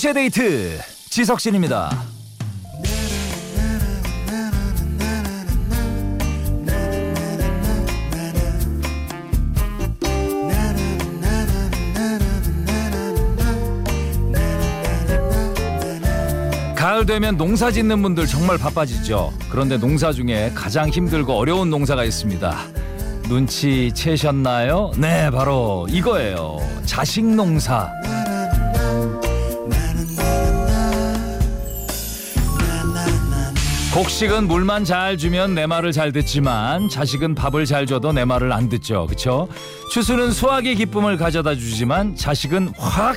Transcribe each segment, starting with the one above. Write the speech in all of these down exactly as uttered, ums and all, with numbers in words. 동시에 데이트 지석진입니다. 가을 되면 농사 짓는 분들 정말 바빠지죠. 그런데 농사 중에 가장 힘들고 어려운 농사가 있습니다. 눈치 채셨나요? 네, 바로 이거예요. 자식 농사. 곡식은 물만 잘 주면 내 말을 잘 듣지만 자식은 밥을 잘 줘도 내 말을 안 듣죠. 그렇죠? 추수는 수확의 기쁨을 가져다 주지만 자식은 확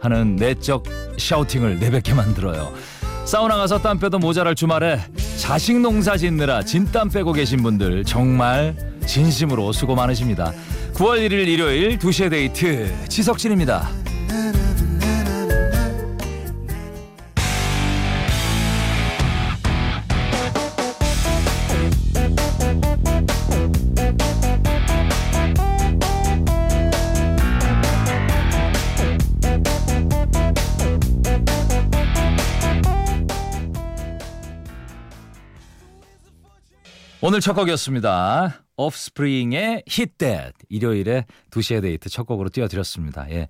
하는 내적 샤우팅을 내뱉게 만들어요. 사우나 가서 땀 빼도 모자랄 주말에 자식 농사 짓느라 진땀 빼고 계신 분들 정말 진심으로 수고 많으십니다. 구월 일일 일요일 두 시에 데이트 지석진입니다. 오늘 첫 곡이었습니다. 오프스프링의 Hit That. 일요일에 두 시에 데이트 첫 곡으로 띄워드렸습니다. 예.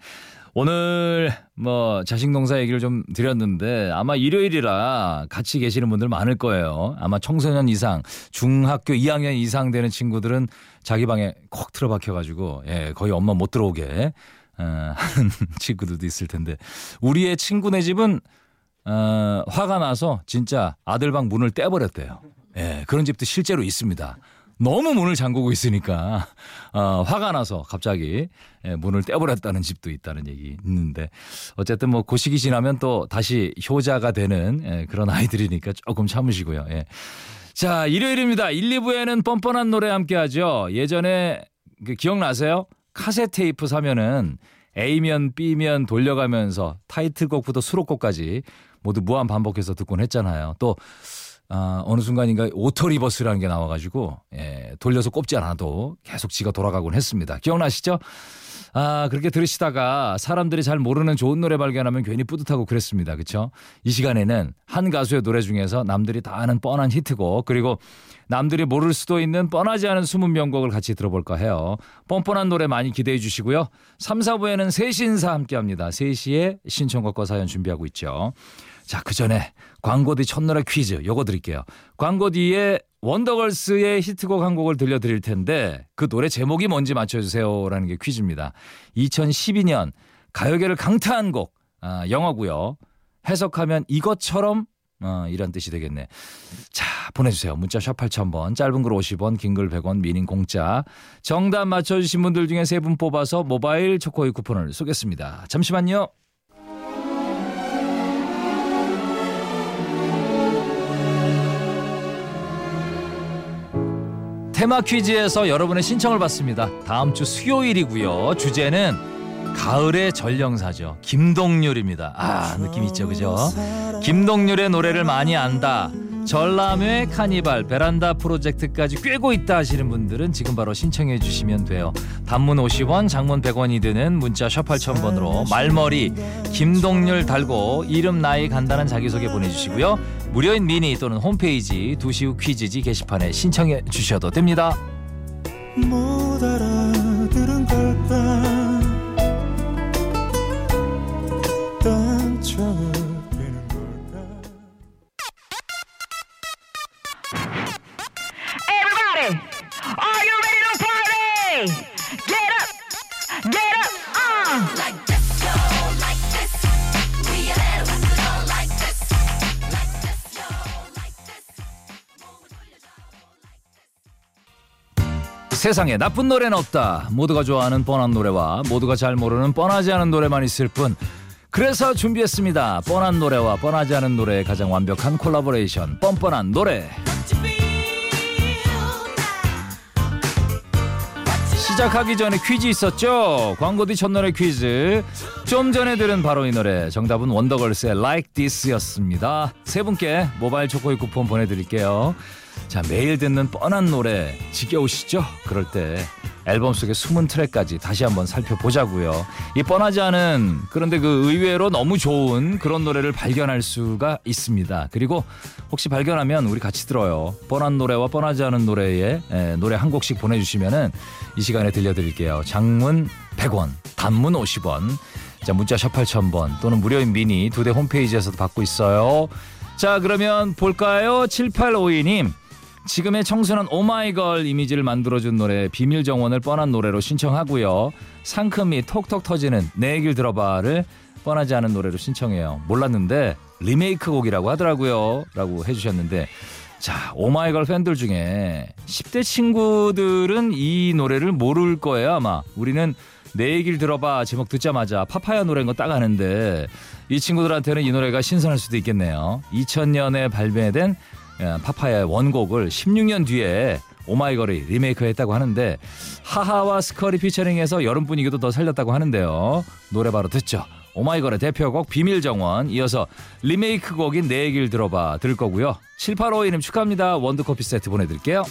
오늘 뭐 자식 농사 얘기를 좀 드렸는데 아마 일요일이라 같이 계시는 분들 많을 거예요. 아마 청소년 이상, 중학교 이 학년 이상 되는 친구들은 자기 방에 콕 틀어박혀가지고 예, 거의 엄마 못 들어오게 어, 하는 친구들도 있을 텐데 우리의 친구네 집은 어, 화가 나서 진짜 아들 방 문을 떼버렸대요. 예, 그런 집도 실제로 있습니다. 너무 문을 잠그고 있으니까 어, 화가 나서 갑자기 예, 문을 떼버렸다는 집도 있다는 얘기 있는데 어쨌든 뭐 그 시기 지나면 또 다시 효자가 되는 예, 그런 아이들이니까 조금 참으시고요. 예. 자, 일요일입니다. 일, 이부에는 뻔뻔한 노래 함께하죠. 예전에 그, 기억나세요? 카세테이프 사면은 A면 B면 돌려가면서 타이틀곡부터 수록곡까지 모두 무한 반복해서 듣곤 했잖아요. 또 아, 어느 순간인가 오토리버스라는 게 나와가지고 예, 돌려서 꼽지 않아도 계속 지가 돌아가곤 했습니다. 기억나시죠? 아, 그렇게 들으시다가 사람들이 잘 모르는 좋은 노래 발견하면 괜히 뿌듯하고 그랬습니다. 그렇죠? 이 시간에는 한 가수의 노래 중에서 남들이 다 아는 뻔한 히트곡 그리고 남들이 모를 수도 있는 뻔하지 않은 숨은 명곡을 같이 들어볼까 해요. 뻔뻔한 노래 많이 기대해 주시고요. 삼, 사부에는 셋인사 함께합니다. 세 시에 신청곡과 사연 준비하고 있죠. 자, 그 전에 광고 뒤 첫 노래 퀴즈 요거 드릴게요. 광고 뒤에 원더걸스의 히트곡 한 곡을 들려드릴 텐데 그 노래 제목이 뭔지 맞춰주세요라는 게 퀴즈입니다. 이천십이 년 가요계를 강타한 곡 아, 영어고요. 해석하면 이것처럼 어, 이런 뜻이 되겠네. 자, 보내주세요. 문자 샵 팔천 번, 짧은 글 오십 원, 긴 글 백 원, 미니 공짜. 정답 맞춰주신 분들 중에 세 분 뽑아서 모바일 초코이 쿠폰을 쏘겠습니다. 잠시만요. 테마 퀴즈에서 여러분의 신청을 받습니다. 다음 주 수요일이고요. 주제는 가을의 전령사죠. 김동률입니다. 아, 느낌 있죠, 그죠? 김동률의 노래를 많이 안다. 전람회, 카니발, 베란다 프로젝트까지 꿰고 있다 하시는 분들은 지금 바로 신청해 주시면 돼요. 단문 오십 원, 장문 백 원이 드는 문자 샵 팔천 번으로 말머리 김동률 달고 이름, 나이, 간단한 자기소개 보내주시고요. 무료인 미니 또는 홈페이지 두 시 후 퀴즈지 게시판에 신청해 주셔도 됩니다. 못 알아들은 걸까 딴처럼 세상에 나쁜 노래는 없다. 모두가 좋아하는 뻔한 노래와 모두가 잘 모르는 뻔하지 않은 노래만 있을 뿐. 그래서 준비했습니다. 뻔한 노래와 뻔하지 않은 노래의 가장 완벽한 콜라보레이션. 뻔뻔한 노래. 시작하기 전에 퀴즈 있었죠? 광고 뒤 첫 노래 퀴즈. 좀 전에 들은 바로 이 노래. 정답은 원더걸스의 Like This였습니다. 세 분께 모바일 초코이 쿠폰 보내드릴게요. 자, 매일 듣는 뻔한 노래 지겨우시죠? 그럴 때 앨범 속의 숨은 트랙까지 다시 한번 살펴보자고요. 이 뻔하지 않은, 그런데 그 의외로 너무 좋은 그런 노래를 발견할 수가 있습니다. 그리고 혹시 발견하면 우리 같이 들어요. 뻔한 노래와 뻔하지 않은 노래에 에, 노래 한 곡씩 보내주시면은 이 시간에 들려드릴게요. 장문 백 원, 단문 오십 원. 자, 문자 샵 팔천 번 또는 무료인 미니 두 대 홈페이지에서도 받고 있어요. 자, 그러면 볼까요? 칠팔오이 님. 지금의 청순한 오마이걸 이미지를 만들어준 노래 비밀정원을 뻔한 노래로 신청하고요. 상큼이 톡톡 터지는 내 얘기를 들어봐를 뻔하지 않은 노래로 신청해요. 몰랐는데 리메이크 곡이라고 하더라고요. 라고 해주셨는데, 자, 오마이걸 팬들 중에 십 대 친구들은 이 노래를 모를 거예요. 아마 우리는 내 얘기를 들어봐 제목 듣자마자 파파야 노래인 거 딱 아는데 이 친구들한테는 이 노래가 신선할 수도 있겠네요. 이천 년에 발매된 파파야의 원곡을 십육 년 뒤에 오마이걸이 리메이크했다고 하는데, 하하와 스컬이 피처링해서 여름 분위기도 더 살렸다고 하는데요. 노래 바로 듣죠. 오마이걸의 대표곡 비밀정원, 이어서 리메이크곡인 내 얘기를 들어봐 들을 거고요. 칠팔오이 님 축하합니다. 원두커피 세트 보내드릴게요.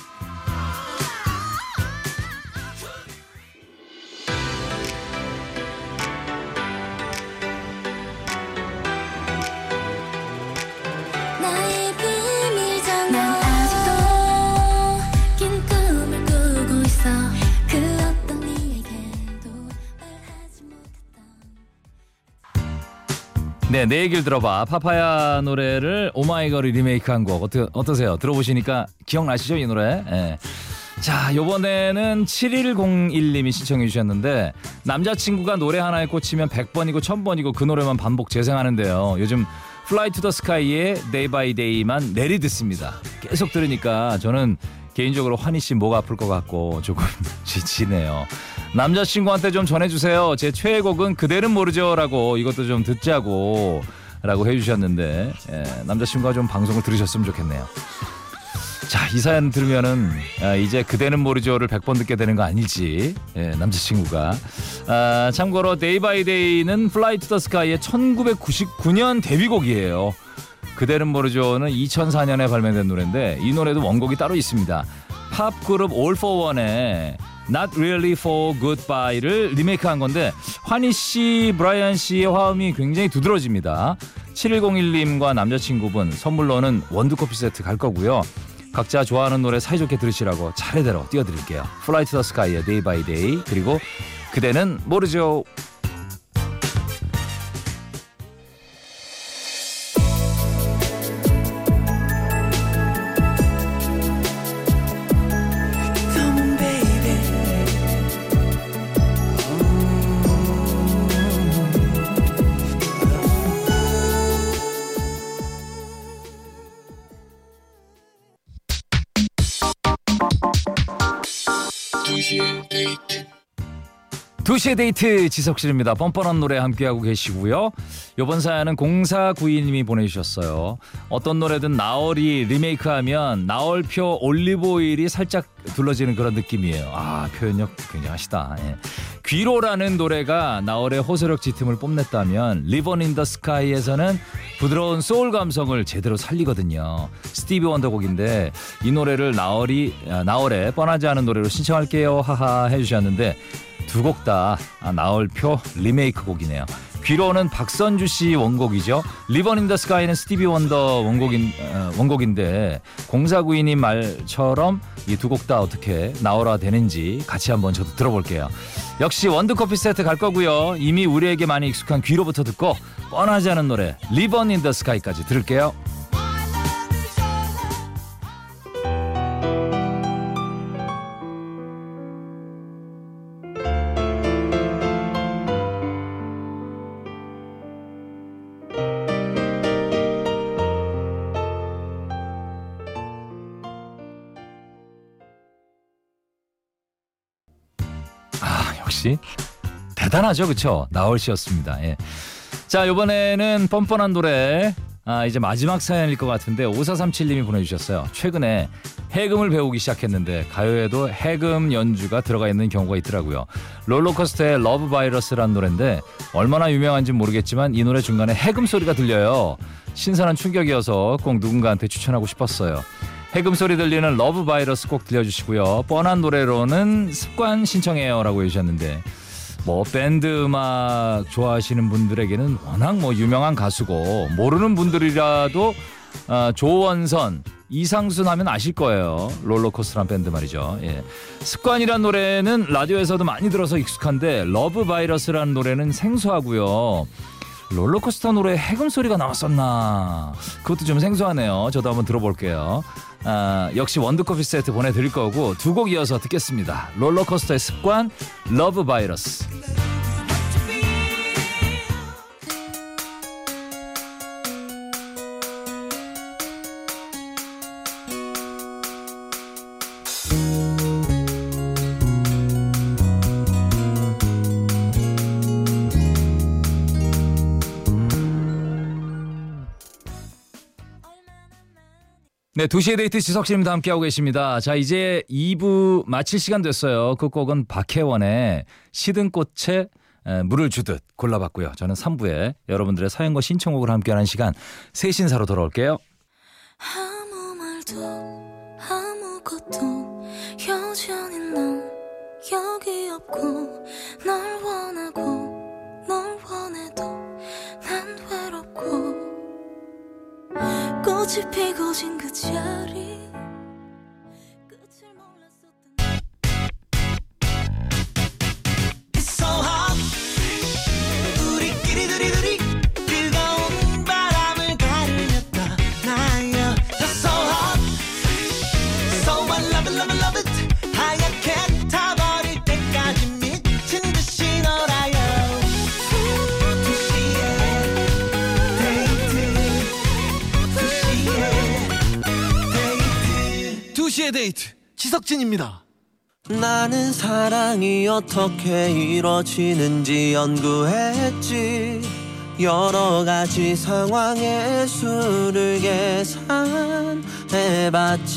네, 내 얘기를 들어봐. 파파야 노래를 오마이걸이 리메이크한 곡 어떠, 어떠세요? 들어보시니까 기억나시죠? 이 노래. 네. 자, 이번에는 칠일공일 님이 신청해 주셨는데, 남자친구가 노래 하나에 꽂히면 백 번이고 천 번이고 그 노래만 반복 재생하는데요. 요즘 Fly to the Sky의 Day by Day만 내리 듣습니다. 계속 들으니까 저는 개인적으로 환희 씨 목 아플 것 같고 조금 지치네요. 남자친구한테 좀 전해주세요. 제 최애곡은 그대는 모르죠. 라고 이것도 좀 듣자고 라고 해주셨는데, 예, 남자친구가 좀 방송을 들으셨으면 좋겠네요. 자, 이 사연 들으면은 아, 이제 그대는 모르죠를 백 번 듣게 되는 거 아니지. 예, 남자친구가. 아, 참고로 데이 바이 데이는 플라이 투 더 스카이의 천구백구십구 년 데뷔곡이에요. 그대는 모르죠는 이천사 년에 발매된 노래인데 이 노래도 원곡이 따로 있습니다. 팝그룹 All for One의 Not Really for Goodbye를 리메이크한 건데, 환희 씨, 브라이언 씨의 화음이 굉장히 두드러집니다. 칠일공일 님과 남자친구분 선물로는 원두커피 세트 갈 거고요. 각자 좋아하는 노래 사이좋게 들으시라고 차례대로 띄워드릴게요. Fly to the Sky의 Day by Day, 그리고 그대는 모르죠. 두 시의 데이트 지석실입니다. 뻔뻔한 노래 함께하고 계시고요. 이번 사연은 공사구이 님이 보내주셨어요. 어떤 노래든 나얼이 리메이크하면 나얼표 올리브오일이 살짝 둘러지는 그런 느낌이에요. 아, 표현력 굉장하시다. 예. 귀로라는 노래가 나얼의 호소력 짙음을 뽐냈다면 리본 인 더 스카이에서는 부드러운 소울 감성을 제대로 살리거든요. 스티비 원더 곡인데 이 노래를 나얼이, 나얼의 뻔하지 않은 노래로 신청할게요. 하하 해주셨는데, 두 곡 다 아, 나얼표 리메이크 곡이네요. 귀로는 박선주 씨 원곡이죠. 리본 인 더 스카이는 스티비 원더 원곡인, 어, 원곡인데 공사구인님 말처럼 이 두 곡 다 어떻게 나오라 되는지 같이 한번 저도 들어볼게요. 역시 원두커피 세트 갈 거고요. 이미 우리에게 많이 익숙한 귀로부터 듣고 뻔하지 않은 노래 리본 인 더 스카이까지 들을게요. 역시 대단하죠, 그렇죠? 나얼 씨였습니다. 예. 자, 이번에는 뻔뻔한 노래, 아, 이제 마지막 사연일 것 같은데 오사삼칠 님이 보내주셨어요. 최근에 해금을 배우기 시작했는데 가요에도 해금 연주가 들어가 있는 경우가 있더라고요. 롤러코스터의 러브 바이러스라는 노래인데 얼마나 유명한지 모르겠지만 이 노래 중간에 해금 소리가 들려요. 신선한 충격이어서 꼭 누군가한테 추천하고 싶었어요. 해금 소리 들리는 러브 바이러스 꼭 들려주시고요. 뻔한 노래로는 습관 신청해요라고 해주셨는데 뭐 밴드 음악 좋아하시는 분들에게는 워낙 뭐 유명한 가수고 모르는 분들이라도 어, 조원선, 이상순 하면 아실 거예요. 롤러코스터란 밴드 말이죠. 예. 습관이란 노래는 라디오에서도 많이 들어서 익숙한데 러브 바이러스라는 노래는 생소하고요. 롤러코스터 노래에 해금 소리가 나왔었나 그것도 좀 생소하네요. 저도 한번 들어볼게요. 아, 역시 원두커피 세트 보내드릴 거고 두 곡 이어서 듣겠습니다. 롤러코스터의 습관, 러브 바이러스. 네, 두 시의 데이트 지석진입니다. 함께하고 계십니다. 자, 이제 이 부 마칠 시간 됐어요. 끝곡은 박혜원의 시든 꽃에 물을 주듯 골라봤고요. 저는 삼 부에 여러분들의 사연과 신청곡을 함께하는 시간 새신사로 돌아올게요. 아무 말도 아무것도 여전히 난 여기 없고 널 원하고 널 원해도 난 외롭고 꽃이 피고 진 그 자리 끝을 몰랐었던 It's so hot 우리끼리 두리두리 뜨거운 바람을 가르렸다 나야 It's so hot So I love it, love it, love it 하얗게 타버릴 때까지 미친 듯이 놀아요 두 시에 데이트 두 시의 데이트 지석진입니다. 나는 사랑이 어떻게 이루어지는지 연구했지 여러 가지 상황의 수를 계산해봤지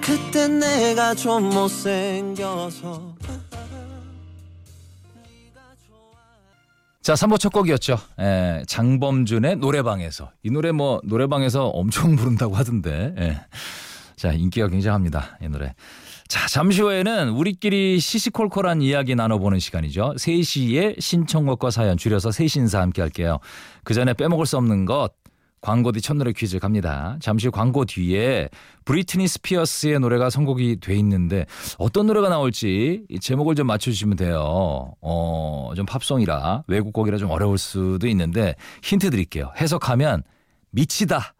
그땐 내가 좀 못생겨서 자, 삼 부 첫 곡이었죠. 에, 장범준의 노래방에서. 이 노래 뭐 노래방에서 엄청 부른다고 하던데. 예. 자, 인기가 굉장합니다. 이 노래. 자, 잠시 후에는 우리끼리 시시콜콜한 이야기 나눠보는 시간이죠. 세 시에 신청곡과 사연 줄여서 세신사 함께 할게요. 그 전에 빼먹을 수 없는 것 광고 뒤 첫 노래 퀴즈 갑니다. 잠시 후 광고 뒤에 브리트니 스피어스의 노래가 선곡이 돼 있는데 어떤 노래가 나올지 제목을 좀 맞춰주시면 돼요. 어, 좀 팝송이라 외국곡이라 좀 어려울 수도 있는데 힌트 드릴게요. 해석하면 미치다.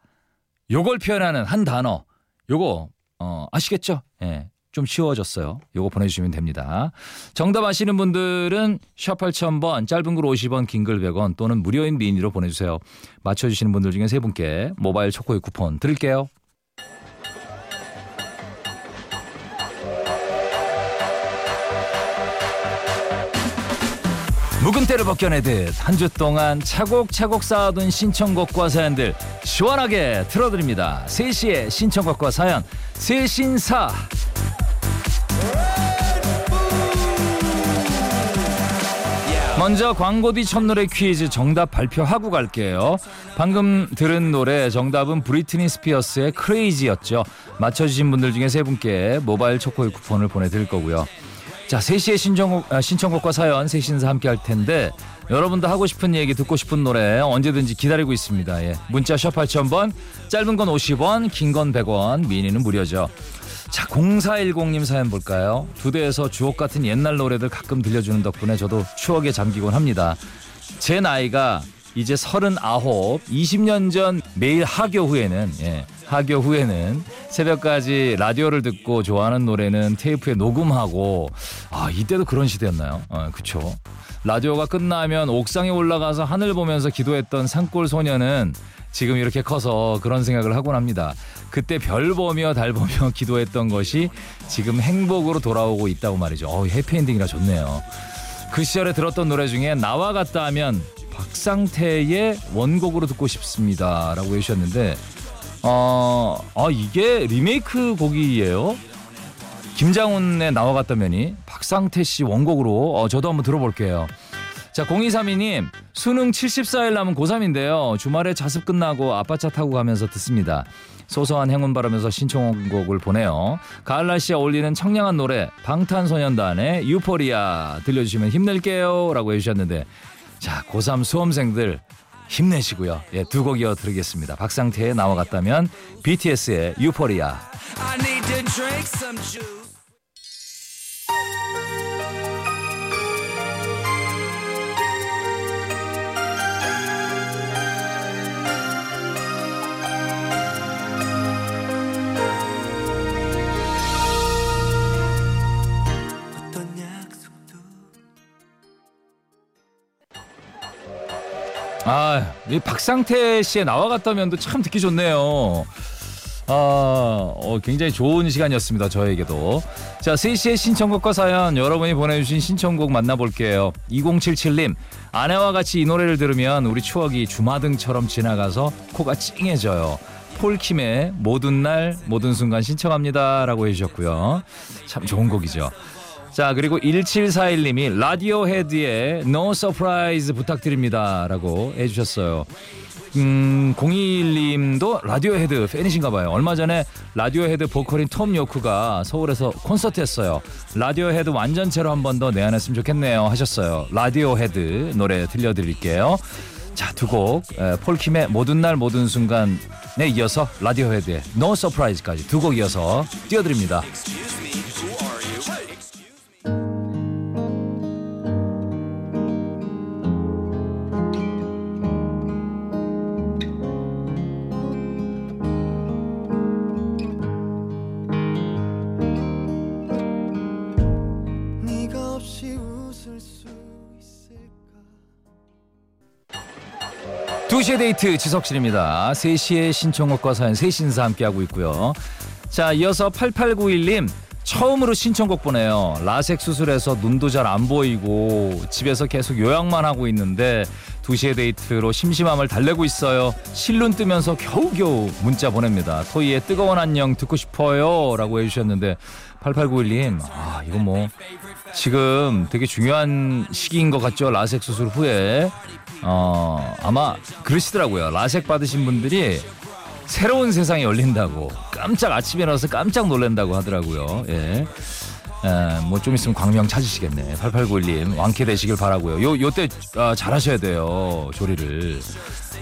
요걸 표현하는 한 단어. 요거 어, 아시겠죠? 예, 좀 쉬워졌어요. 요거 보내주시면 됩니다. 정답 아시는 분들은 샷 팔천 번, 짧은 글 오십 원, 긴 글 백 원 또는 무료인 미니로 보내주세요. 맞춰주시는 분들 중에 세 분께 모바일 초코의 쿠폰 드릴게요. 묵은 때를 벗겨내듯 한 주 동안 차곡차곡 쌓아둔 신청곡과 사연들 시원하게 틀어드립니다. 세 시에 신청곡과 사연 새신사. 먼저 광고 뒤 첫 노래 퀴즈 정답 발표하고 갈게요. 방금 들은 노래 정답은 브리트니 스피어스의 크레이지였죠. 맞춰주신 분들 중에 세 분께 모바일 초코의 쿠폰을 보내드릴 거고요. 자, 세 시에 신청곡, 신청곡과 사연, 새신사 함께 할 텐데 여러분도 하고 싶은 얘기, 듣고 싶은 노래 언제든지 기다리고 있습니다. 예. 문자 샵 팔천 번, 짧은 건 오십 원, 긴 건 백 원, 미니는 무료죠. 자, 공사일공 님 사연 볼까요? 두 대에서 주옥 같은 옛날 노래들 가끔 들려주는 덕분에 저도 추억에 잠기곤 합니다. 제 나이가 이제 서른아홉, 이십 년 전 매일 하교 후에는 예, 하교 후에는 새벽까지 라디오를 듣고 좋아하는 노래는 테이프에 녹음하고 아 이때도 그런 시대였나요? 아, 그쵸. 라디오가 끝나면 옥상에 올라가서 하늘 보면서 기도했던 산골 소녀는 지금 이렇게 커서 그런 생각을 하곤 합니다. 그때 별 보며 달 보며 기도했던 것이 지금 행복으로 돌아오고 있다고 말이죠. 어우, 해피엔딩이라 좋네요. 그 시절에 들었던 노래 중에 나와 같다 하면 박상태의 원곡으로 듣고 싶습니다 라고 해주셨는데 어, 아 이게 리메이크 곡이에요. 김장훈의 나와갔다면이 박상태씨 원곡으로 어, 저도 한번 들어볼게요. 자, 공이삼이 님 수능 칠십사 일 남은 고삼인데요. 주말에 자습 끝나고 아빠 차 타고 가면서 듣습니다. 소소한 행운 바라면서 신청곡을 보내요. 가을 날씨에 어울리는 청량한 노래 방탄소년단의 유포리아 들려주시면 힘낼게요 라고 해주셨는데, 자 고삼 수험생들 힘내시고요. 예, 두 곡 이어드리겠습니다. 박상태의 나와 같다면, 비티에스의 유포리아. 아, 이 박상태 씨의 나와 같다면도 참 듣기 좋네요. 아, 어, 굉장히 좋은 시간이었습니다. 저에게도. 자, 세시의 신청곡과 사연, 여러분이 보내주신 신청곡 만나볼게요. 이공칠칠 님, 아내와 같이 이 노래를 들으면 우리 추억이 주마등처럼 지나가서 코가 찡해져요. 폴킴의 모든 날 모든 순간 신청합니다 라고 해주셨고요. 참 좋은 곡이죠. 자, 그리고 일칠사일 님이 라디오헤드의 No Surprise 부탁드립니다 라고 해주셨어요. 음, 공이일 님도 라디오헤드 팬이신가 봐요. 얼마 전에 라디오헤드 보컬인 톰 요크가 서울에서 콘서트 했어요. 라디오헤드 완전체로 한 번 더 내한했으면 좋겠네요 하셨어요. 라디오헤드 노래 들려드릴게요. 자, 두 곡 폴킴의 모든 날 모든 순간에 이어서 라디오헤드의 No Surprise까지 두 곡 이어서 띄워드립니다. 두 시의 데이트 지석진입니다. 세 시의 신청곡과 사연, 세 신사 함께하고 있고요. 자, 이어서 팔팔구일 님 처음으로 신청곡 보내요. 라섹 수술해서 눈도 잘 안 보이고 집에서 계속 요양만 하고 있는데 두 시의 데이트로 심심함을 달래고 있어요. 실눈 뜨면서 겨우겨우 문자 보냅니다. 토이의 뜨거운 안녕 듣고 싶어요 라고 해주셨는데, 팔팔구일 님, 아 이건 뭐 지금 되게 중요한 시기인 것 같죠. 라섹 수술 후에 어 아마 그러시더라고요. 라섹 받으신 분들이 새로운 세상이 열린다고, 깜짝 아침에 일어나서 깜짝 놀란다고 하더라고요. 예, 뭐 좀 있으면 광명 찾으시겠네. 팔팔구일 님 완쾌 되시길 바라고요. 요 요때 아, 잘하셔야 돼요 조리를.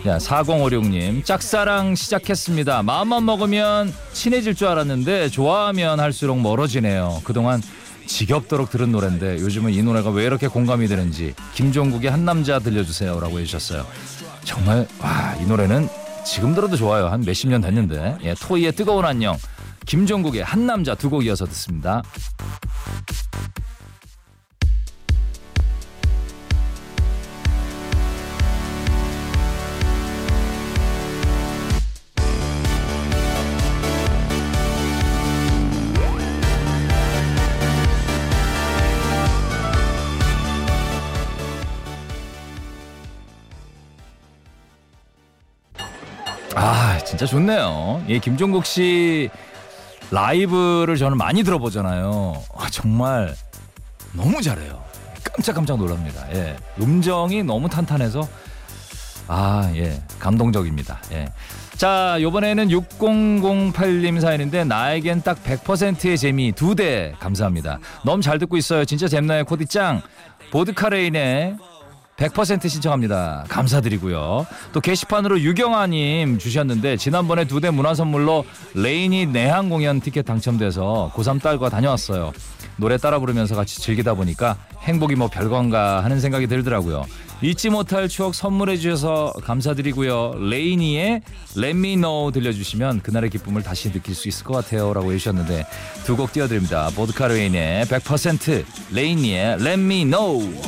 야, 사공오육 님 짝사랑 시작했습니다. 마음만 먹으면 친해질 줄 알았는데 좋아하면 할수록 멀어지네요. 그동안 지겹도록 들은 노래인데 요즘은 이 노래가 왜 이렇게 공감이 되는지 김종국의 한 남자 들려주세요 라고 해주셨어요. 정말 와, 이 노래는 지금 들어도 좋아요. 한 몇십 년 됐는데. 예, 토이의 뜨거운 안녕, 김종국의 한 남자 두 곡 이어서 듣습니다. 아 진짜 좋네요. 예, 김종국 씨 라이브를 저는 많이 들어보잖아요. 아, 정말 너무 잘해요. 깜짝깜짝 놀랍니다. 예, 음정이 너무 탄탄해서 아, 예, 감동적입니다. 예. 자, 요번에는 육공공팔 님 사연인데, 나에겐 딱 백 퍼센트의 재미 두 대 감사합니다. 너무 잘 듣고 있어요. 진짜 잼나의 코디 짱. 보드카레인의 백 퍼센트 신청합니다. 감사드리고요. 또 게시판으로 유경아님 주셨는데, 지난번에 두 대 문화선물로 레인이 내한 공연 티켓 당첨돼서 고삼 딸과 다녀왔어요. 노래 따라 부르면서 같이 즐기다 보니까 행복이 뭐 별건가 하는 생각이 들더라고요. 잊지 못할 추억 선물해 주셔서 감사드리고요. 레이니의 Let Me Know 들려주시면 그날의 기쁨을 다시 느낄 수 있을 것 같아요 라고 해주셨는데, 두 곡 띄워드립니다. 보드카 레인의 백 퍼센트, 레이니의 Let Me Know.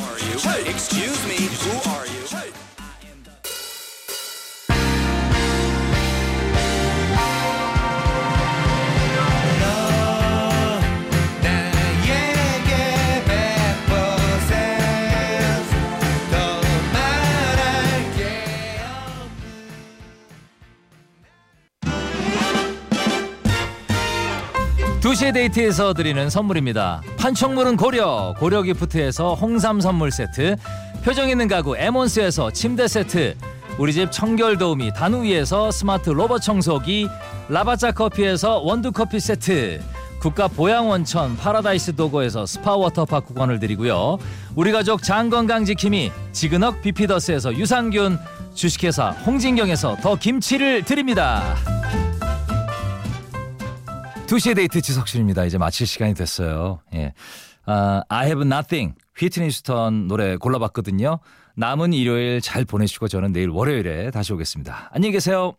두 시의 데이트에서 드리는 선물입니다. 판촉물은 고려, 고려기프트에서 홍삼 선물 세트, 표정 있는 가구 에몬스에서 침대 세트, 우리집 청결도우미 다누이에서 스마트 로봇 청소기, 라바자 커피에서 원두 커피 세트, 국가 보양원천 파라다이스 도고에서 스파 워터파크 권을 드리고요. 우리 가족 장건강지킴이 지그넉 비피더스에서 유산균, 주식회사 홍진경에서 더 김치를 드립니다. 두 시의 데이트 지석실입니다. 이제 마칠 시간이 됐어요. 예. 아, I have nothing. 휘트니 휴스턴 노래 골라봤거든요. 남은 일요일 잘 보내시고 저는 내일 월요일에 다시 오겠습니다. 안녕히 계세요.